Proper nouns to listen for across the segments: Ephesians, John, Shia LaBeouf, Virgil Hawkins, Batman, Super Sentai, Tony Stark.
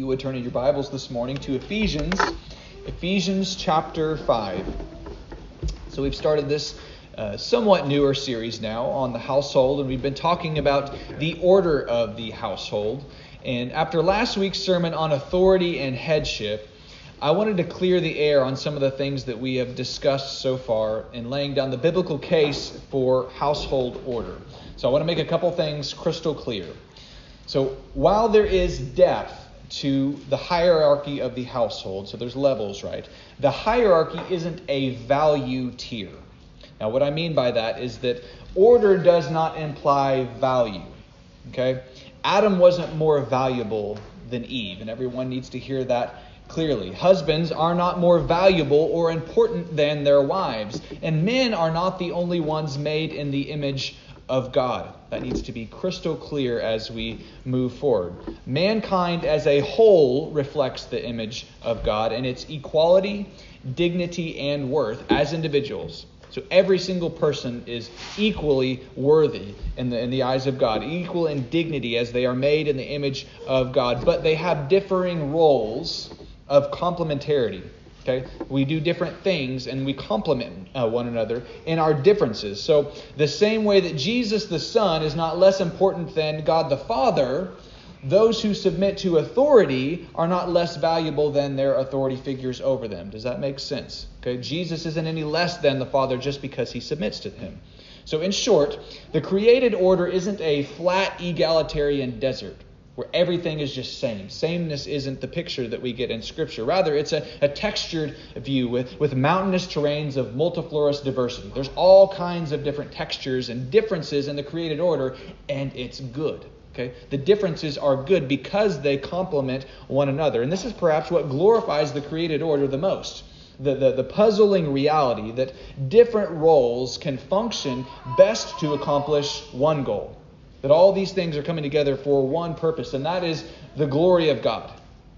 you would turn in your Bibles this morning to Ephesians chapter 5. So we've started this somewhat newer series now on the household, and we've been talking about the order of the household. And after last week's sermon on authority and headship, I wanted to clear the air on some of the things that we have discussed so far in laying down the biblical case for household order. So I want to make a couple things crystal clear. So while there is depth to the hierarchy of the household, so there's levels, right? The hierarchy isn't a value tier. Now what I mean by that is that order does not imply value, okay? Adam wasn't more valuable than Eve, and everyone needs to hear that clearly. Husbands are not more valuable or important than their wives, and men are not the only ones made in the image of God. That needs to be crystal clear as we move forward. Mankind as a whole reflects the image of God and its equality, dignity, and worth as individuals. So every single person is equally worthy in the eyes of God, equal in dignity as they are made in the image of God, but they have differing roles of complementarity. Okay, we do different things and we complement one another in our differences. So the same way that Jesus the Son is not less important than God the Father, those who submit to authority are not less valuable than their authority figures over them. Does that make sense? Okay, Jesus isn't any less than the Father just because he submits to him. So in short, the created order isn't a flat egalitarian desert where everything is just same. Sameness isn't the picture that we get in Scripture. Rather, it's a textured view with mountainous terrains of multiflorous diversity. There's all kinds of different textures and differences in the created order, and it's good. Okay? The differences are good because they complement one another. And this is perhaps what glorifies the created order the most. The puzzling reality that different roles can function best to accomplish one goal. That all these things are coming together for one purpose, and that is the glory of God.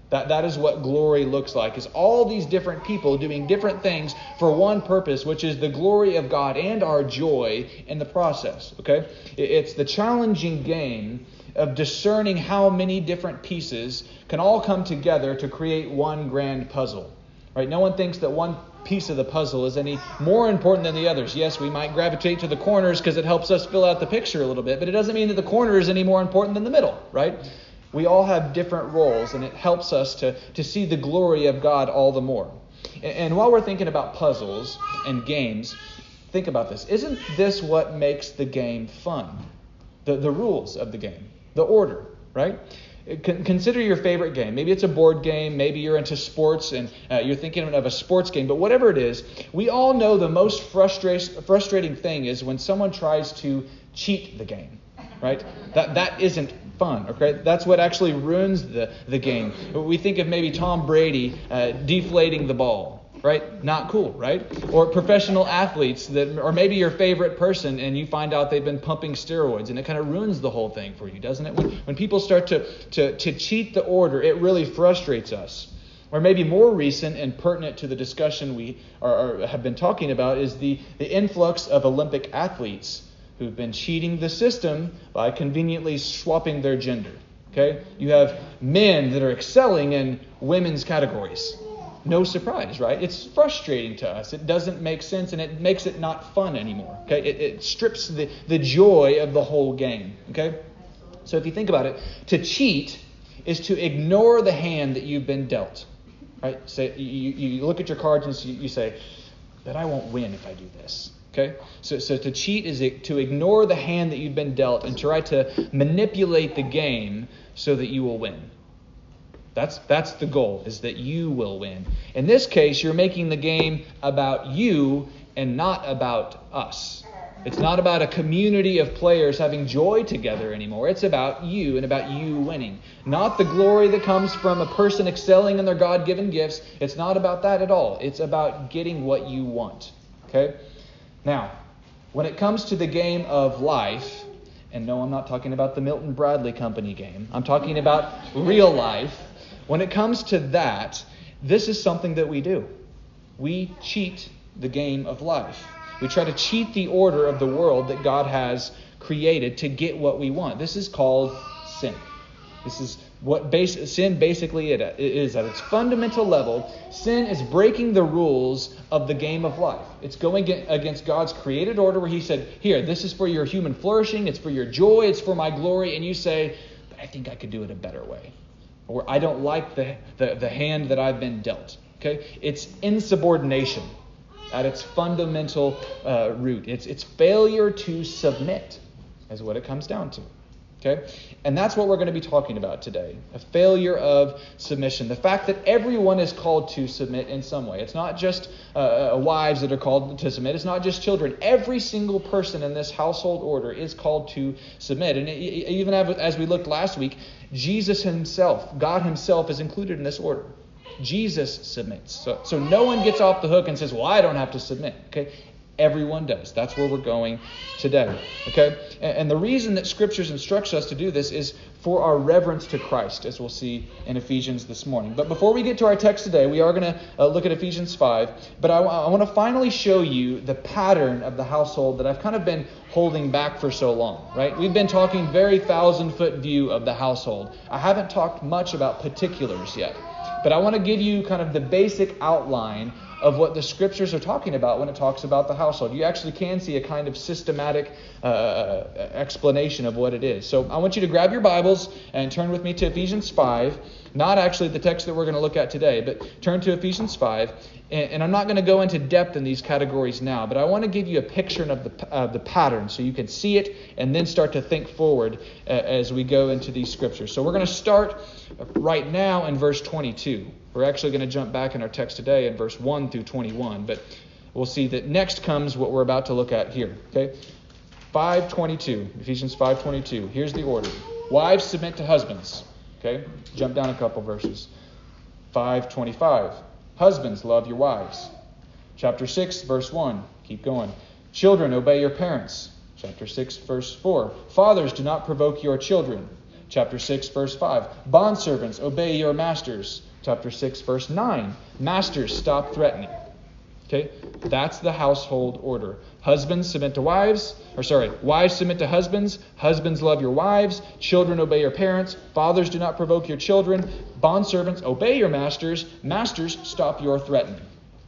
That is what glory looks like, is all these different people doing different things for one purpose, which is the glory of God and our joy in the process, okay? It's the challenging game of discerning how many different pieces can all come together to create one grand puzzle, right? No one thinks that one piece of the puzzle is any more important than the others. Yes, we might gravitate to the corners because it helps us fill out the picture a little bit, but it doesn't mean that the corner is any more important than the middle, right? We all have different roles, and it helps us to see the glory of God all the more. And while we're thinking about puzzles and games, think about this. Isn't this what makes the game fun? The rules of the game, the order, right? Consider your favorite game. Maybe it's a board game. Maybe you're into sports and you're thinking of a sports game. But whatever it is, we all know the most frustrating thing is when someone tries to cheat the game, right? That isn't fun, okay? That's what actually ruins the game. We think of maybe Tom Brady deflating the ball. Right? Not cool, right? Or professional athletes or maybe your favorite person and you find out they've been pumping steroids, and it kind of ruins the whole thing for you, doesn't it? When people start to cheat the order, it really frustrates us. Or maybe more recent and pertinent to the discussion we have been talking about is the influx of Olympic athletes who've been cheating the system by conveniently swapping their gender, okay? You have men that are excelling in women's categories. No surprise, right? It's frustrating to us. It doesn't make sense, and it makes it not fun anymore. Okay, it strips the joy of the whole game. Okay, so if you think about it, to cheat is to ignore the hand that you've been dealt. Right? So you look at your cards and you say, "But I won't win if I do this." Okay, so to cheat is to ignore the hand that you've been dealt and try to manipulate the game so that you will win. That's the goal, is that you will win. In this case, you're making the game about you and not about us. It's not about a community of players having joy together anymore. It's about you and about you winning. Not the glory that comes from a person excelling in their God-given gifts. It's not about that at all. It's about getting what you want. Okay? Now, when it comes to the game of life, and no, I'm not talking about the Milton Bradley Company game. I'm talking about real life. When it comes to that, this is something that we do. We cheat the game of life. We try to cheat the order of the world that God has created to get what we want. This is called sin. This is what sin basically is at its fundamental level. Sin is breaking the rules of the game of life. It's going against God's created order where he said, here, this is for your human flourishing. It's for your joy. It's for my glory. And you say, but I think I could do it a better way. Or I don't like the hand that I've been dealt. Okay? It's insubordination at its fundamental root. It's failure to submit is what it comes down to. Okay? And that's what we're going to be talking about today, a failure of submission. The fact that everyone is called to submit in some way. It's not just wives that are called to submit. It's not just children. Every single person in this household order is called to submit. And even as we looked last week, Jesus himself, God himself is included in this order. Jesus submits. So no one gets off the hook and says, well, I don't have to submit. Okay? Everyone does. That's where we're going today. Okay? And the reason that Scriptures instructs us to do this is for our reverence to Christ, as we'll see in Ephesians this morning. But before we get to our text today, we are going to look at Ephesians 5. But I want to finally show you the pattern of the household that I've kind of been holding back for so long, right? We've been talking very 1,000-foot view of the household. I haven't talked much about particulars yet. But I want to give you kind of the basic outline of what the Scriptures are talking about when it talks about the household. You actually can see a kind of systematic explanation of what it is. So I want you to grab your Bibles and turn with me to Ephesians 5, not actually the text that we're going to look at today, but turn to Ephesians 5. And I'm not going to go into depth in these categories now, but I want to give you a picture of the pattern so you can see it and then start to think forward as we go into these Scriptures. So we're going to start right now in verse 22. We're actually going to jump back in our text today in verse 1 through 21, but we'll see that next comes what we're about to look at here. Okay, 5:22, Ephesians 5:22. Here's the order. Wives, submit to husbands. Okay, jump down a couple verses. 5:25. Husbands, love your wives. Chapter 6, verse 1. Keep going. Children, obey your parents. Chapter 6, verse 4. Fathers, do not provoke your children. Chapter 6, verse 5. Bondservants, obey your masters. Chapter 6, verse 9. Masters, stop threatening. Okay? That's the household order. Husbands, submit to wives. Wives, submit to husbands. Husbands, love your wives. Children, obey your parents. Fathers, do not provoke your children. Bondservants, obey your masters. Masters, stop your threatening.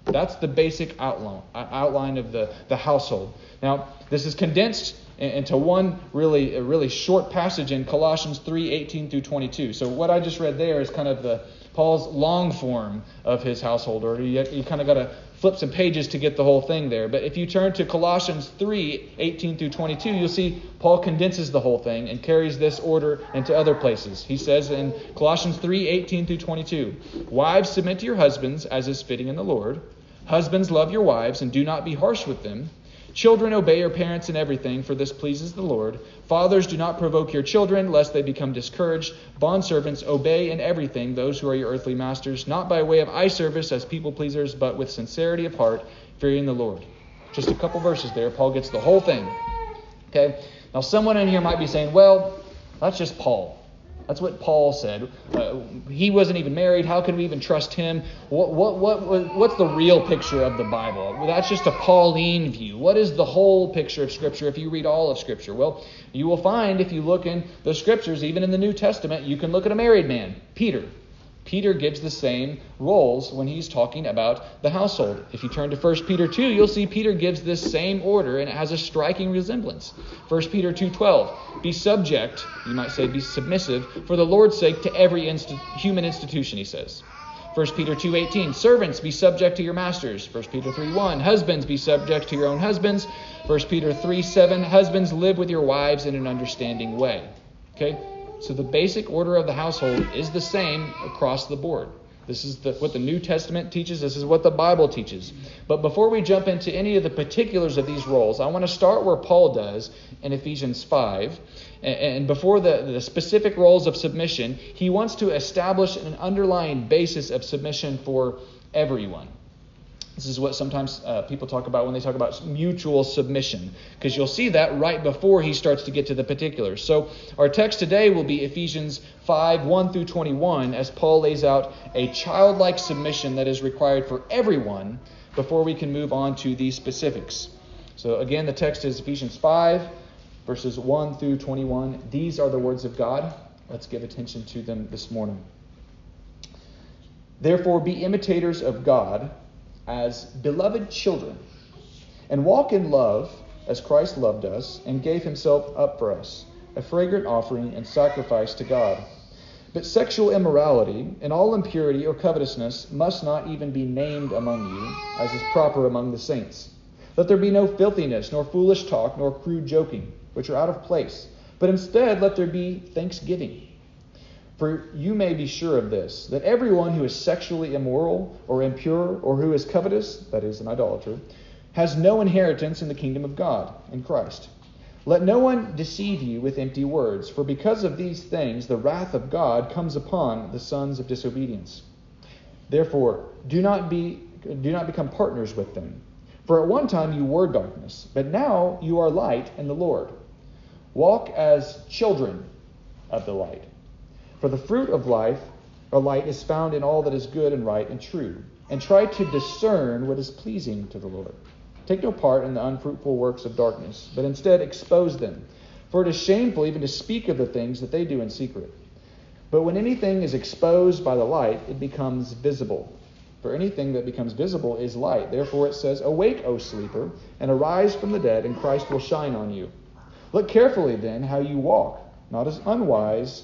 That's the basic outline of the household. Now, this is condensed into one really short passage in Colossians 3:18 through 22. So what I just read there is kind of Paul's long form of his household order. You kind of got to flip some pages to get the whole thing there. But if you turn to Colossians 3:18 through 22, you'll see Paul condenses the whole thing and carries this order into other places. He says in Colossians 3:18 through 22, wives, submit to your husbands as is fitting in the Lord. Husbands, love your wives and do not be harsh with them. Children, obey your parents in everything, for this pleases the Lord. Fathers, do not provoke your children, lest they become discouraged. Bondservants, obey in everything those who are your earthly masters, not by way of eye service as people pleasers, but with sincerity of heart, fearing the Lord. Just a couple verses there. Paul gets the whole thing. Okay. Now, someone in here might be saying, well, that's just Paul. That's what Paul said. He wasn't even married. How can we even trust him? What's the real picture of the Bible? Well, that's just a Pauline view. What is the whole picture of Scripture if you read all of Scripture? Well, you will find if you look in the Scriptures, even in the New Testament, you can look at a married man, Peter. Peter gives the same roles when he's talking about the household. If you turn to 1 Peter 2, you'll see Peter gives this same order, and it has a striking resemblance. 1 Peter 2:12, be subject, you might say be submissive, for the Lord's sake to every human institution, he says. 1 Peter 2:18, servants, be subject to your masters. 1 Peter 3:1, husbands, be subject to your own husbands. 1 Peter 3:7, husbands, live with your wives in an understanding way. Okay? So the basic order of the household is the same across the board. This is what the New Testament teaches. This is what the Bible teaches. But before we jump into any of the particulars of these roles, I want to start where Paul does in Ephesians 5. And before the specific roles of submission, he wants to establish an underlying basis of submission for everyone. This is what sometimes people talk about when they talk about mutual submission, because you'll see that right before he starts to get to the particulars. So our text today will be Ephesians 5:1 through 21, as Paul lays out a childlike submission that is required for everyone before we can move on to these specifics. So again, the text is Ephesians 5, verses 1 through 21. These are the words of God. Let's give attention to them this morning. Therefore, be imitators of God as beloved children, and walk in love as Christ loved us and gave himself up for us, a fragrant offering and sacrifice to God. But sexual immorality and all impurity or covetousness must not even be named among you, as is proper among the saints. Let there be no filthiness, nor foolish talk, nor crude joking, which are out of place, but instead let there be thanksgiving. For you may be sure of this, that everyone who is sexually immoral or impure or who is covetous, that is, an idolater, has no inheritance in the kingdom of God in Christ. Let no one deceive you with empty words, for because of these things the wrath of God comes upon the sons of disobedience. Therefore, do not become partners with them. For at one time you were darkness, but now you are light in the Lord. Walk as children of the light. For the fruit of light is found in all that is good and right and true, and try to discern what is pleasing to the Lord. Take no part in the unfruitful works of darkness, but instead expose them. For it is shameful even to speak of the things that they do in secret. But when anything is exposed by the light, it becomes visible. For anything that becomes visible is light. Therefore it says, "Awake, O sleeper, and arise from the dead, and Christ will shine on you. Look carefully then how you walk, not as unwise,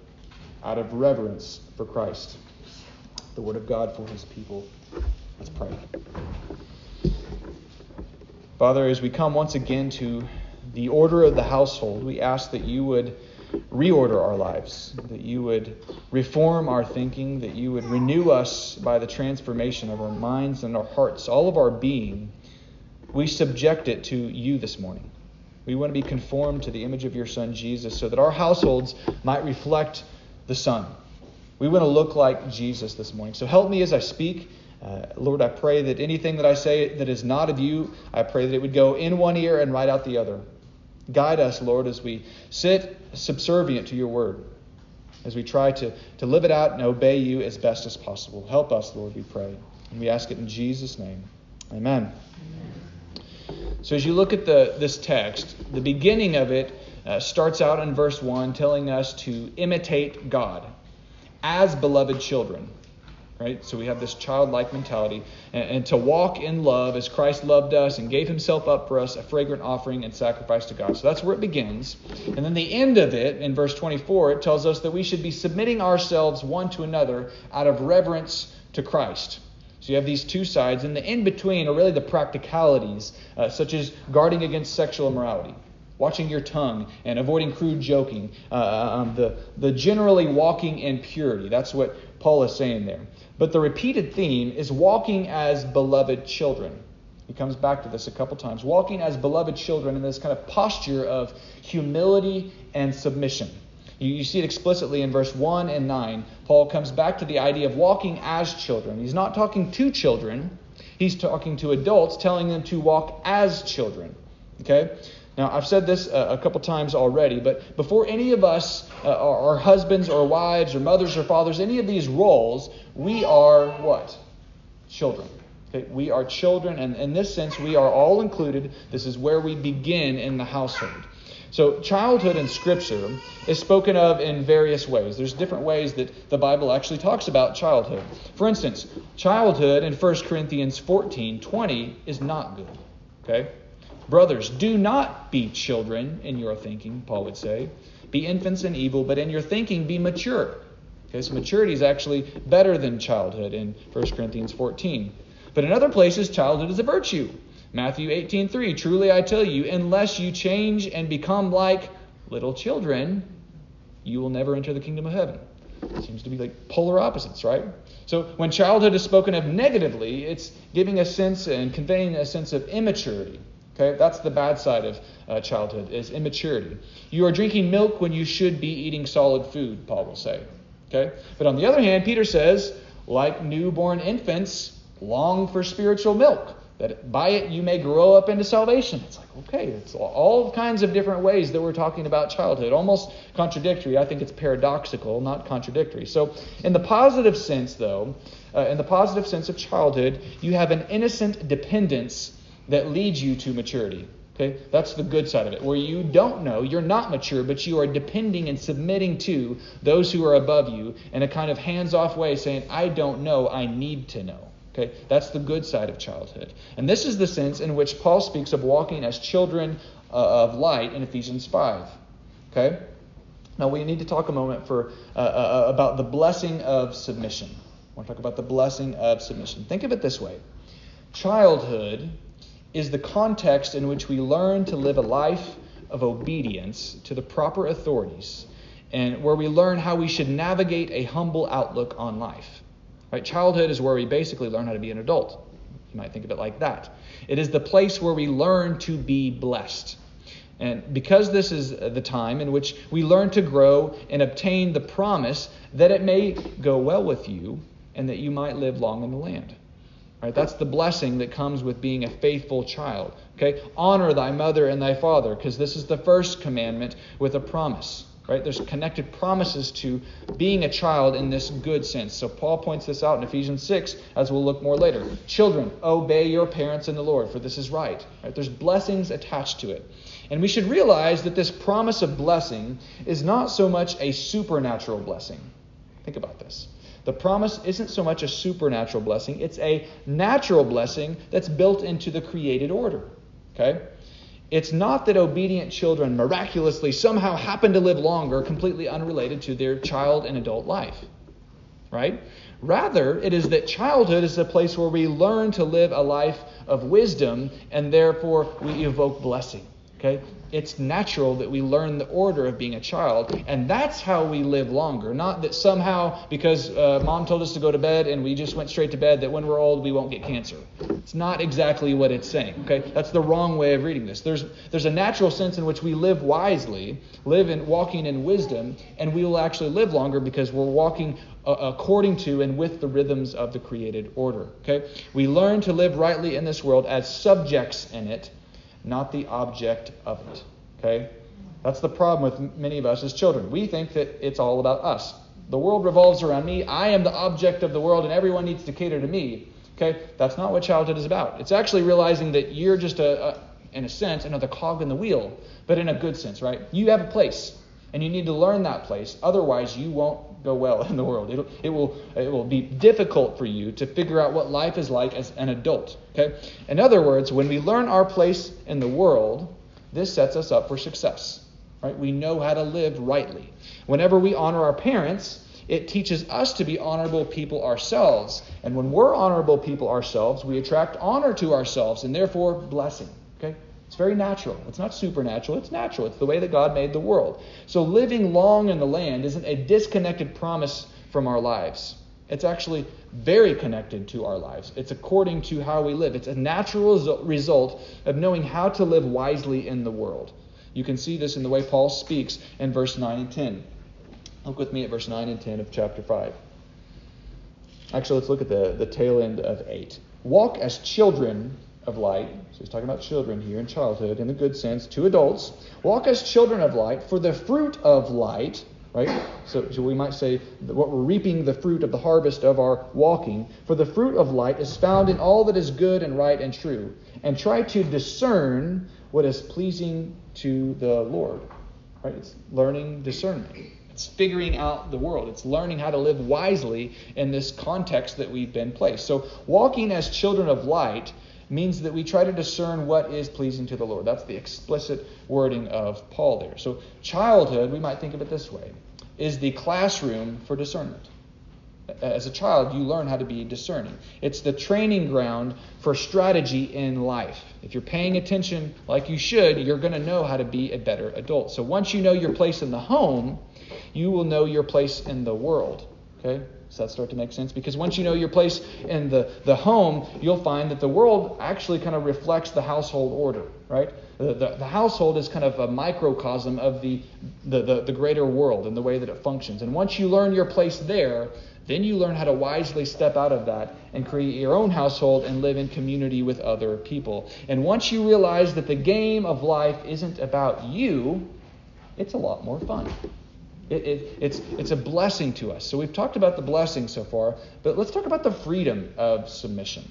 out of reverence for Christ." The word of God for his people. Let's pray. Father, as we come once again to the order of the household, we ask that you would reorder our lives, that you would reform our thinking, that you would renew us by the transformation of our minds and our hearts, all of our being. We subject it to you this morning. We want to be conformed to the image of your Son, Jesus, so that our households might reflect the Son. We want to look like Jesus this morning. So help me as I speak. Lord, I pray that anything that I say that is not of you, I pray that it would go in one ear and right out the other. Guide us, Lord, as we sit subservient to your word, as we try to live it out and obey you as best as possible. Help us, Lord, we pray. And we ask it in Jesus' name. Amen. Amen. So as you look at this text, the beginning of it starts out in verse 1 telling us to imitate God as beloved children. Right? So we have this childlike mentality and to walk in love as Christ loved us and gave himself up for us, a fragrant offering and sacrifice to God. So that's where it begins. And then the end of it in verse 24, it tells us that we should be submitting ourselves one to another out of reverence to Christ. So you have these two sides, and the in-between are really the practicalities, such as guarding against sexual immorality, watching your tongue and avoiding crude joking, the generally walking in purity. That's what Paul is saying there. But the repeated theme is walking as beloved children. He comes back to this a couple times. Walking as beloved children in this kind of posture of humility and submission. You see it explicitly in verse 1 and 9. Paul comes back to the idea of walking as children. He's not talking to children. He's talking to adults, telling them to walk as children. Okay? Now, I've said this a couple times already, but before any of us are husbands or wives or mothers or fathers, any of these roles, we are what? Children. Okay? We are children, and in this sense, we are all included. This is where we begin in the household. So childhood in Scripture is spoken of in various ways. There's different ways that the Bible actually talks about childhood. For instance, childhood in 1 Corinthians 14:20 is not good. Okay? Brothers, do not be children in your thinking, Paul would say. Be infants in evil, but in your thinking be mature. Okay, so maturity is actually better than childhood in 1 Corinthians 14. But in other places, childhood is a virtue. Matthew 18:3, truly I tell you, unless you change and become like little children, you will never enter the kingdom of heaven. Seems to be like polar opposites, right? So when childhood is spoken of negatively, it's giving a sense and conveying a sense of immaturity. Okay, that's the bad side of childhood, is immaturity. You are drinking milk when you should be eating solid food, Paul will say. Okay? But on the other hand, Peter says, like newborn infants, long for spiritual milk, that by it you may grow up into salvation. It's like, okay, it's all kinds of different ways that we're talking about childhood. Almost contradictory. I think it's paradoxical, not contradictory. So in the positive sense, though, in the positive sense of childhood, you have an innocent dependence that leads you to maturity. Okay, that's the good side of it, where you don't know, you're not mature, but you are depending and submitting to those who are above you in a kind of hands-off way, saying, I don't know, I need to know. Okay, that's the good side of childhood. And this is the sense in which Paul speaks of walking as children of light in Ephesians 5. Okay, now we need to talk a moment for about the blessing of submission. I want to talk about the blessing of submission. Think of it this way. Childhood is the context in which we learn to live a life of obedience to the proper authorities, and where we learn how we should navigate a humble outlook on life. Right? Childhood is where we basically learn how to be an adult. You might think of it like that. It is the place where we learn to be blessed. And because this is the time in which we learn to grow and obtain the promise that it may go well with you and that you might live long in the land. Right, that's the blessing that comes with being a faithful child. Okay, honor thy mother and thy father, because this is the first commandment with a promise. Right, there's connected promises to being a child in this good sense. So Paul points this out in Ephesians 6, as we'll look more later. Children, obey your parents in the Lord, for this is right. Right, there's blessings attached to it. And we should realize that this promise of blessing is not so much a supernatural blessing. Think about this. The promise isn't so much a supernatural blessing. It's a natural blessing that's built into the created order. Okay? It's not that obedient children miraculously somehow happen to live longer, completely unrelated to their child and adult life. Right? Rather, it is that childhood is the place where we learn to live a life of wisdom, and therefore we evoke blessing. Okay? It's natural that we learn the order of being a child, and that's how we live longer. Not that somehow, because mom told us to go to bed and we just went straight to bed, that when we're old we won't get cancer. It's not exactly what it's saying. Okay, that's the wrong way of reading this. There's a natural sense in which we live wisely, walking in wisdom, and we will actually live longer because we're walking according to and with the rhythms of the created order. Okay, we learn to live rightly in this world as subjects in it, not the object of it. Okay? That's the problem with many of us as children. We think that it's all about us. The world revolves around me. I am the object of the world, and everyone needs to cater to me. Okay? That's not what childhood is about. It's actually realizing that you're just, in a sense, another cog in the wheel, but in a good sense, right? You have a place, and you need to learn that place. Otherwise, you won't go well in the world. It will be difficult for you to figure out what life is like as an adult. Okay? In other words, when we learn our place in the world, this sets us up for success. Right? We know how to live rightly. Whenever we honor our parents, it teaches us to be honorable people ourselves. And when we're honorable people ourselves, we attract honor to ourselves and therefore blessing. Okay? It's very natural. It's not supernatural. It's natural. It's the way that God made the world. So living long in the land isn't a disconnected promise from our lives. It's actually very connected to our lives. It's according to how we live. It's a natural result of knowing how to live wisely in the world. You can see this in the way Paul speaks in verse 9 and 10. Look with me at verse 9 and 10 of chapter 5. Actually, let's look at the tail end of 8. Walk as children of light. So he's talking about children here in childhood, in the good sense, to adults. Walk as children of light, for the fruit of light, right? So we might say that what we're reaping, the fruit of the harvest of our walking, for the fruit of light is found in all that is good and right and true, and try to discern what is pleasing to the Lord, right? It's learning discernment. It's figuring out the world. It's learning how to live wisely in this context that we've been placed. So walking as children of light means that we try to discern what is pleasing to the Lord. That's the explicit wording of Paul there. So childhood, we might think of it this way, is the classroom for discernment. As a child, you learn how to be discerning. It's the training ground for strategy in life. If you're paying attention like you should, you're going to know how to be a better adult. So once you know your place in the home, you will know your place in the world. Okay? Does that start to make sense? Because once you know your place in the home, you'll find that the world actually kind of reflects the household order, right? The household is kind of a microcosm of the greater world and the way that it functions. And once you learn your place there, then you learn how to wisely step out of that and create your own household and live in community with other people. And once you realize that the game of life isn't about you, it's a lot more fun. It's a blessing to us. So we've talked about the blessing so far, but let's talk about the freedom of submission.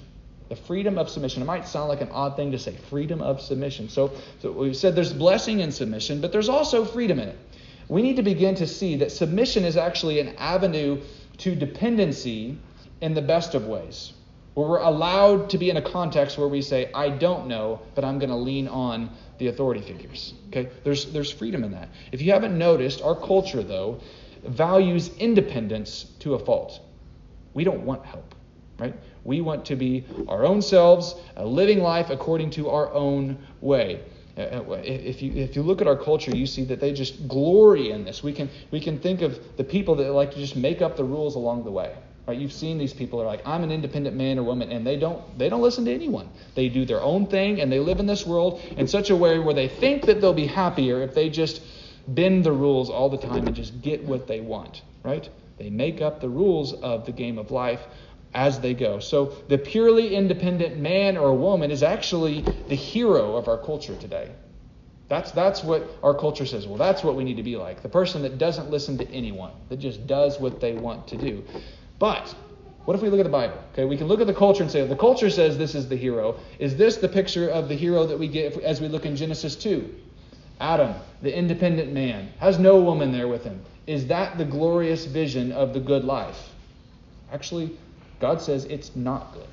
The freedom of submission. It might sound like an odd thing to say, freedom of submission. So we've said there's blessing in submission, but there's also freedom in it. We need to begin to see that submission is actually an avenue to dependency in the best of ways, where we're allowed to be in a context where we say, I don't know, but I'm going to lean on the authority figures. Okay, there's freedom in that. If you haven't noticed, our culture, though, values independence to a fault. We don't want help, right? We want to be our own selves, living life according to our own way. If you look at our culture, you see that they just glory in this. We can think of the people that like to just make up the rules along the way. Right? You've seen these people that are like, I'm an independent man or woman, and they don't listen to anyone. They do their own thing, and they live in this world in such a way where they think that they'll be happier if they just bend the rules all the time and just get what they want. Right? They make up the rules of the game of life as they go. So the purely independent man or woman is actually the hero of our culture today. That's what our culture says. Well, that's what we need to be like. The person that doesn't listen to anyone, that just does what they want to do. But what if we look at the Bible? Okay, we can look at the culture and say, the culture says this is the hero. Is this the picture of the hero that we get as we look in Genesis 2? Adam, the independent man, has no woman there with him. Is that the glorious vision of the good life? Actually, God says it's not good.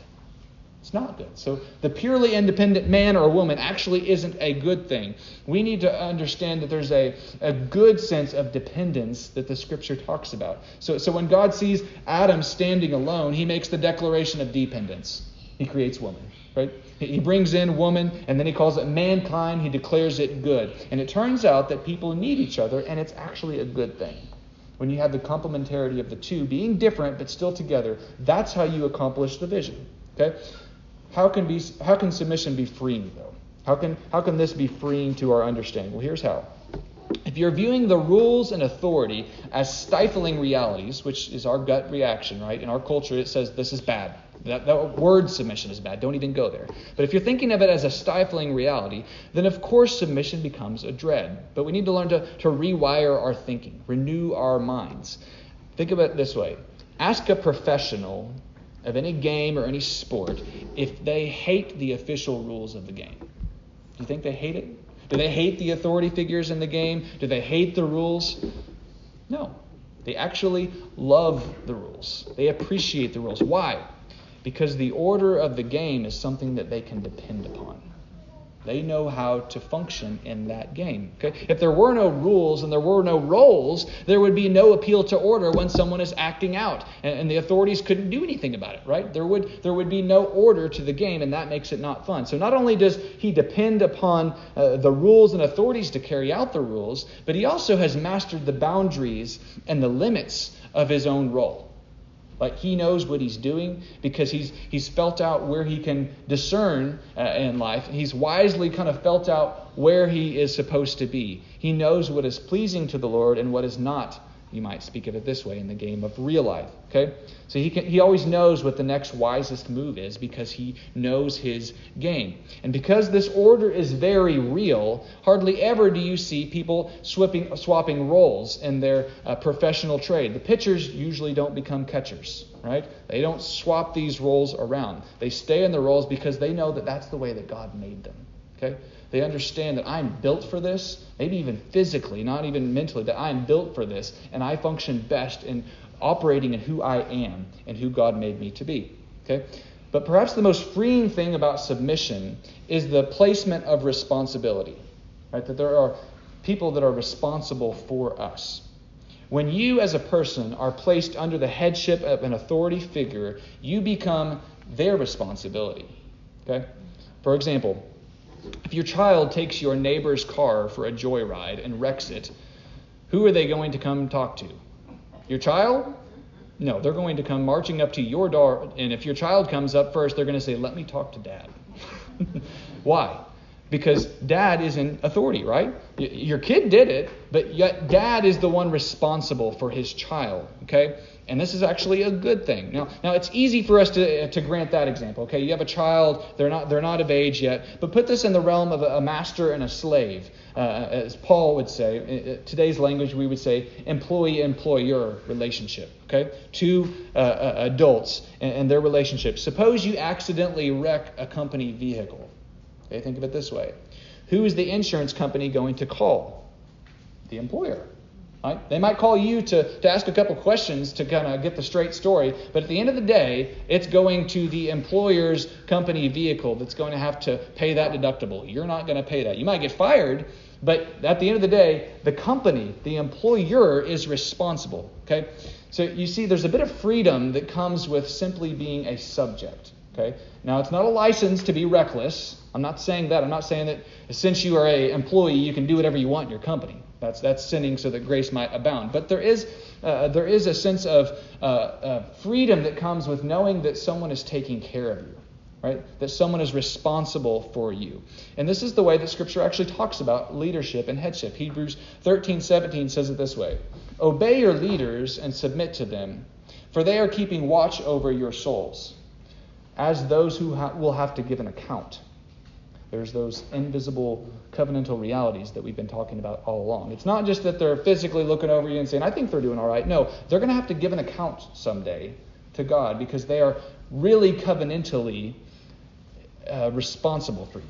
It's not good. So the purely independent man or woman actually isn't a good thing. We need to understand that there's a good sense of dependence that the Scripture talks about. So when God sees Adam standing alone, he makes the declaration of dependence. He creates woman, right? He brings in woman, and then he calls it mankind. He declares it good. And it turns out that people need each other, and it's actually a good thing. When you have the complementarity of the two being different but still together, that's how you accomplish the vision. Okay? How can submission be freeing, though? How can this be freeing to our understanding? Well, here's how. If you're viewing the rules and authority as stifling realities, which is our gut reaction, right? In our culture, it says this is bad. That word submission is bad. Don't even go there. But if you're thinking of it as a stifling reality, then of course submission becomes a dread. But we need to learn to rewire our thinking, renew our minds. Think about it this way. Ask a professional of any game or any sport if they hate the official rules of the game. Do you think they hate it? Do they hate the authority figures in the game? Do they hate the rules? No. They actually love the rules. They appreciate the rules. Why? Because the order of the game is something that they can depend upon. They know how to function in that game. Okay? If there were no rules and there were no roles, there would be no appeal to order when someone is acting out, and the authorities couldn't do anything about it, right? There would be no order to the game, and that makes it not fun. So not only does he depend upon the rules and authorities to carry out the rules, but he also has mastered the boundaries and the limits of his own role. Like he knows what he's doing because he's felt out where he can discern in life. He's wisely kind of felt out where he is supposed to be. He knows what is pleasing to the Lord and what is not. You might speak of it this way in the game of real life. Okay, so he always knows what the next wisest move is because he knows his game. And because this order is very real, hardly ever do you see people swapping roles in their professional trade. The pitchers usually don't become catchers, right? They don't swap these roles around. They stay in the roles because they know that that's the way that God made them. Okay? They understand that I'm built for this, maybe even physically, not even mentally, that I'm built for this, and I function best in operating in who I am and who God made me to be. Okay? But perhaps the most freeing thing about submission is the placement of responsibility, right? That there are people that are responsible for us. When you as a person are placed under the headship of an authority figure, you become their responsibility. Okay? For example, if your child takes your neighbor's car for a joyride and wrecks it, who are they going to come talk to? Your child? No, they're going to come marching up to your door, and if your child comes up first, they're going to say, let me talk to Dad. Why? Because Dad is in authority, right? Your kid did it, but yet Dad is the one responsible for his child, okay? And this is actually a good thing. Now it's easy for us to grant that example, okay? You have a child, they're not of age yet, but put this in the realm of a master and a slave. As Paul would say, in today's language we would say employee-employer relationship, okay? Two adults and their relationship. Suppose you accidentally wreck a company vehicle. Okay, think of it this way. Who is the insurance company going to call? The employer. Right? They might call you to ask a couple questions to kind of get the straight story, but at the end of the day, it's going to the employer's company vehicle that's going to have to pay that deductible. You're not going to pay that. You might get fired, but at the end of the day, the company, the employer, is responsible. Okay? So you see, there's a bit of freedom that comes with simply being a subject. Okay? Now, it's not a license to be reckless. I'm not saying that. I'm not saying that since you are an employee, you can do whatever you want in your company. That's sinning so that grace might abound. But there is a sense of freedom that comes with knowing that someone is taking care of you, right? That someone is responsible for you. And this is the way that Scripture actually talks about leadership and headship. Hebrews 13:17 says it this way. Obey your leaders and submit to them, for they are keeping watch over your souls, as those who will have to give an account. There's those invisible covenantal realities that we've been talking about all along. It's not just that they're physically looking over you and saying, I think they're doing all right. No, they're going to have to give an account someday to God because they are really covenantally responsible for you.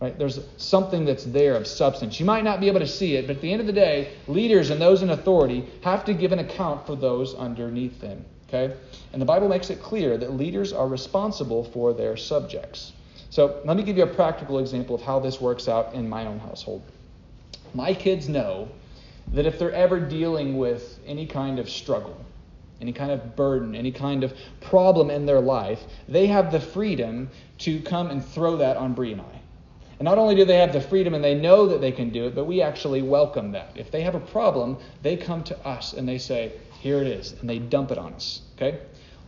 Right? There's something that's there of substance. You might not be able to see it, but at the end of the day, leaders and those in authority have to give an account for those underneath them. Okay? And the Bible makes it clear that leaders are responsible for their subjects. So let me give you a practical example of how this works out in my own household. My kids know that if they're ever dealing with any kind of struggle, any kind of burden, any kind of problem in their life, they have the freedom to come and throw that on Bree and I. And not only do they have the freedom and they know that they can do it, but we actually welcome that. If they have a problem, they come to us and they say, here it is, and they dump it on us. Okay?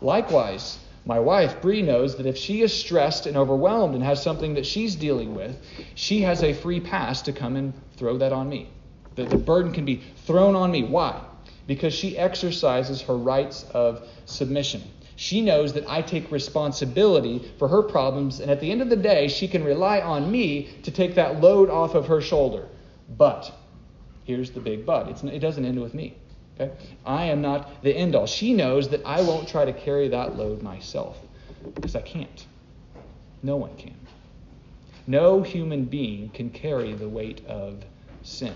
Likewise, my wife, Bree, knows that if she is stressed and overwhelmed and has something that she's dealing with, she has a free pass to come and throw that on me. The burden can be thrown on me. Why? Because she exercises her rights of submission. She knows that I take responsibility for her problems, and at the end of the day, she can rely on me to take that load off of her shoulder. But, here's the big but, it doesn't end with me. Okay? I am not the end all. She knows that I won't try to carry that load myself because I can't. No one can. No human being can carry the weight of sin.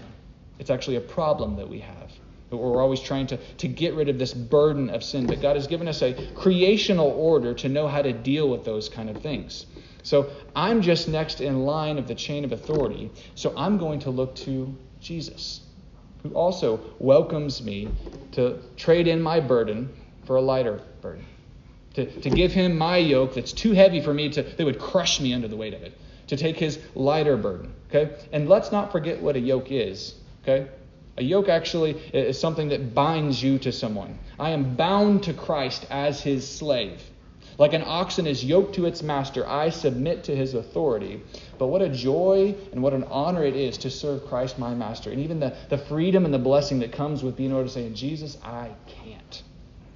It's actually a problem that we have. We're always trying to get rid of this burden of sin. But God has given us a creational order to know how to deal with those kind of things. So I'm just next in line of the chain of authority. So I'm going to look to Jesus, who also welcomes me to trade in my burden for a lighter burden, to give him my yoke that's too heavy for me that would crush me under the weight of it, to take his lighter burden, okay? And let's not forget what a yoke is, okay? A yoke actually is something that binds you to someone. I am bound to Christ as his slave. Like an oxen is yoked to its master, I submit to his authority. But what a joy and what an honor it is to serve Christ my master. And even the freedom and the blessing that comes with being able to say, Jesus, I can't.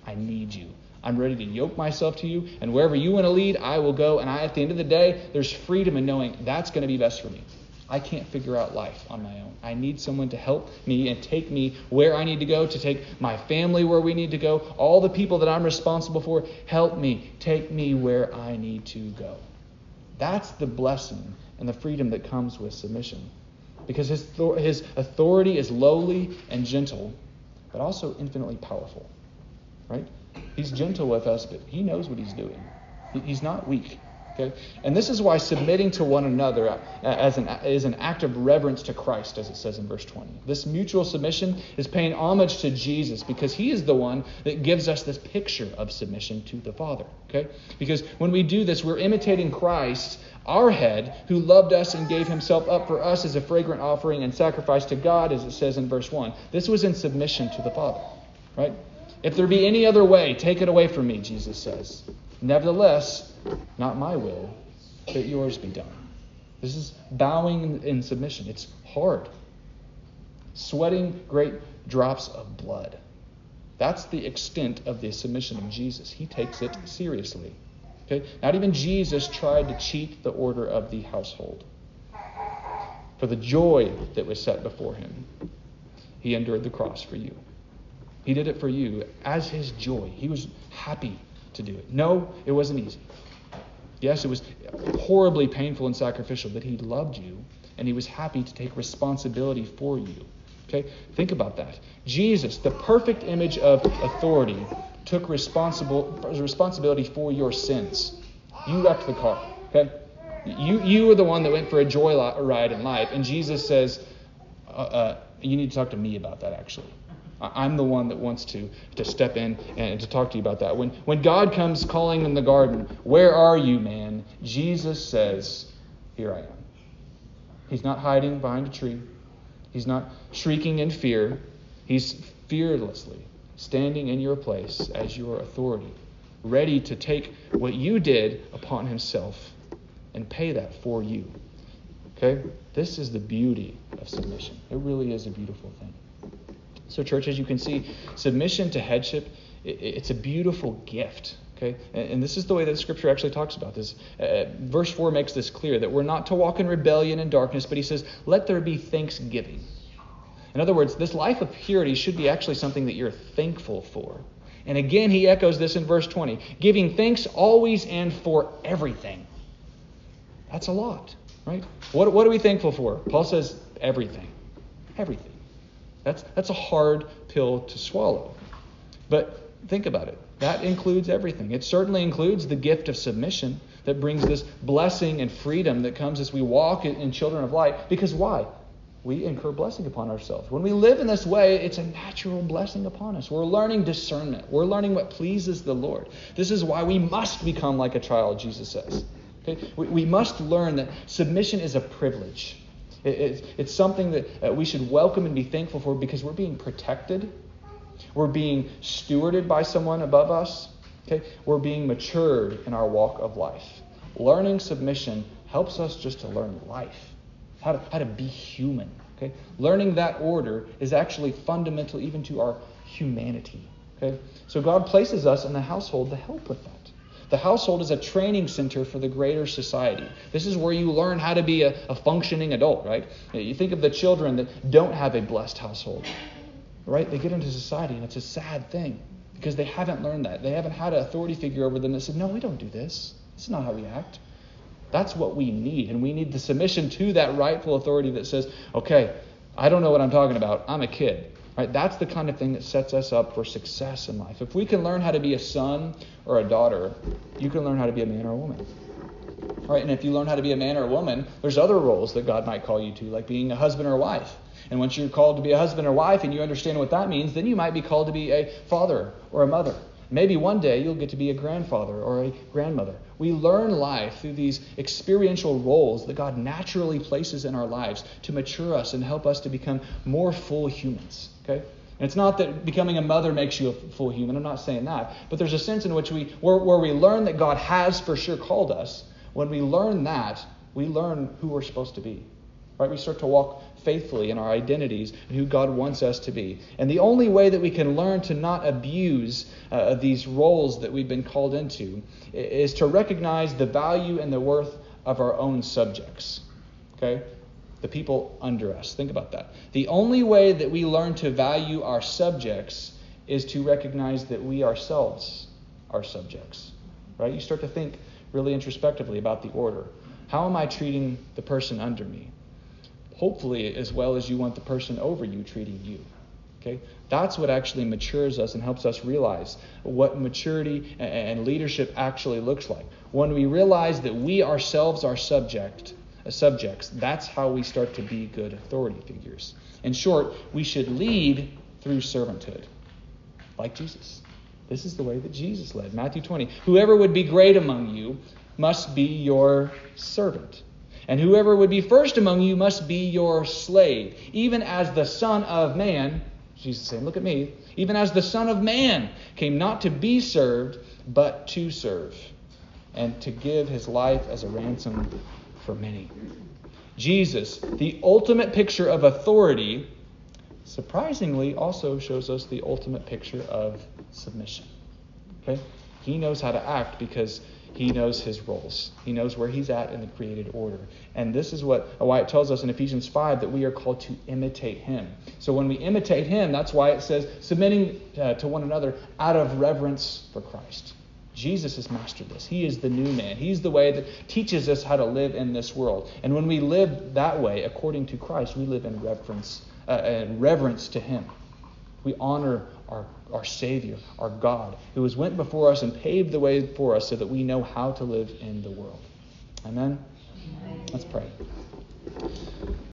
I need you. I'm ready to yoke myself to you. And wherever you want to lead, I will go. And at the end of the day, there's freedom in knowing that's going to be best for me. I can't figure out life on my own. I need someone to help me and take me where I need to go, to take my family where we need to go. All the people that I'm responsible for, help me, take me where I need to go. That's the blessing and the freedom that comes with submission. Because his authority is lowly and gentle, but also infinitely powerful. Right? He's gentle with us, but he knows what he's doing. He's not weak. Okay? And this is why submitting to one another is an act of reverence to Christ, as it says in verse 20. This mutual submission is paying homage to Jesus because he is the one that gives us this picture of submission to the Father. Okay? Because when we do this, we're imitating Christ, our head, who loved us and gave himself up for us as a fragrant offering and sacrifice to God, as it says in verse 1. This was in submission to the Father. Right? If there be any other way, take it away from me, Jesus says. Nevertheless, not my will, but yours be done. This is bowing in submission. It's hard. Sweating great drops of blood. That's the extent of the submission of Jesus. He takes it seriously. Okay? Not even Jesus tried to cheat the order of the household. For the joy that was set before him, he endured the cross for you. He did it for you as his joy. He was happy to do it. No, it wasn't easy. Yes, it was horribly painful and sacrificial, but he loved you, and he was happy to take responsibility for you. Okay? Think about that. Jesus, the perfect image of authority, took responsibility for your sins. You wrecked the car. Okay? You were the one that went for a joy ride in life, and Jesus says, you need to talk to me about that, actually. I'm the one that wants to step in and to talk to you about that. When God comes calling in the garden, where are you, man? Jesus says, here I am. He's not hiding behind a tree. He's not shrieking in fear. He's fearlessly standing in your place as your authority, ready to take what you did upon himself and pay that for you. Okay? This is the beauty of submission. It really is a beautiful thing. So, church, as you can see, submission to headship, it's a beautiful gift. Okay? And this is the way that Scripture actually talks about this. Verse 4 makes this clear, that we're not to walk in rebellion and darkness, but he says, let there be thanksgiving. In other words, this life of purity should be actually something that you're thankful for. And again, he echoes this in verse 20, giving thanks always and for everything. That's a lot, right? What are we thankful for? Paul says everything. Everything. That's a hard pill to swallow. But think about it. That includes everything. It certainly includes the gift of submission that brings this blessing and freedom that comes as we walk in children of light. Because why? We incur blessing upon ourselves. When we live in this way, it's a natural blessing upon us. We're learning discernment. We're learning what pleases the Lord. This is why we must become like a child, Jesus says. Okay? We must learn that submission is a privilege. It's something that we should welcome and be thankful for because we're being protected. We're being stewarded by someone above us. Okay? We're being matured in our walk of life. Learning submission helps us just to learn life, how to be human. Okay? Learning that order is actually fundamental even to our humanity. Okay? So God places us in the household to help with that. The household is a training center for the greater society. This is where you learn how to be a functioning adult, right? You think of the children that don't have a blessed household, right? They get into society, and it's a sad thing because they haven't learned that. They haven't had an authority figure over them that said, no, we don't do this. This is not how we act. That's what we need, and we need the submission to that rightful authority that says, okay, I don't know what I'm talking about. I'm a kid. Right, that's the kind of thing that sets us up for success in life. If we can learn how to be a son or a daughter, you can learn how to be a man or a woman. All right, and if you learn how to be a man or a woman, there's other roles that God might call you to, like being a husband or a wife. And once you're called to be a husband or wife and you understand what that means, then you might be called to be a father or a mother. Maybe one day you'll get to be a grandfather or a grandmother. We learn life through these experiential roles that God naturally places in our lives to mature us and help us to become more full humans. Okay? And it's not that becoming a mother makes you a full human. I'm not saying that. But there's a sense in which where we learn that God has for sure called us. When we learn that, we learn who we're supposed to be. Right? We start to walk faithfully in our identities and who God wants us to be. And the only way that we can learn to not abuse these roles that we've been called into is to recognize the value and the worth of our own subjects. Okay? The people under us. Think about that. The only way that we learn to value our subjects is to recognize that we ourselves are subjects. Right? You start to think really introspectively about the order. How am I treating the person under me? Hopefully as well as you want the person over you treating you. Okay? That's what actually matures us and helps us realize what maturity and leadership actually looks like. When we realize that we ourselves are subjects, that's how we start to be good authority figures. In short, we should lead through servanthood, like Jesus. This is the way that Jesus led. Matthew 20, whoever would be great among you must be your servant. And whoever would be first among you must be your slave, even as the Son of Man Jesus is saying, look at me. Even as the Son of Man came not to be served, but to serve, and to give his life as a ransom for many. Jesus, the ultimate picture of authority, surprisingly also shows us the ultimate picture of submission. Okay? He knows how to act because he knows his roles. He knows where he's at in the created order. And this is why it tells us in Ephesians 5 that we are called to imitate him. So when we imitate him, that's why it says submitting to one another out of reverence for Christ. Jesus has mastered this. He is the new man. He's the way that teaches us how to live in this world. And when we live that way, according to Christ, we live in reverence to him. We honor our Savior, our God, who has went before us and paved the way for us so that we know how to live in the world. Amen? Amen. Let's pray.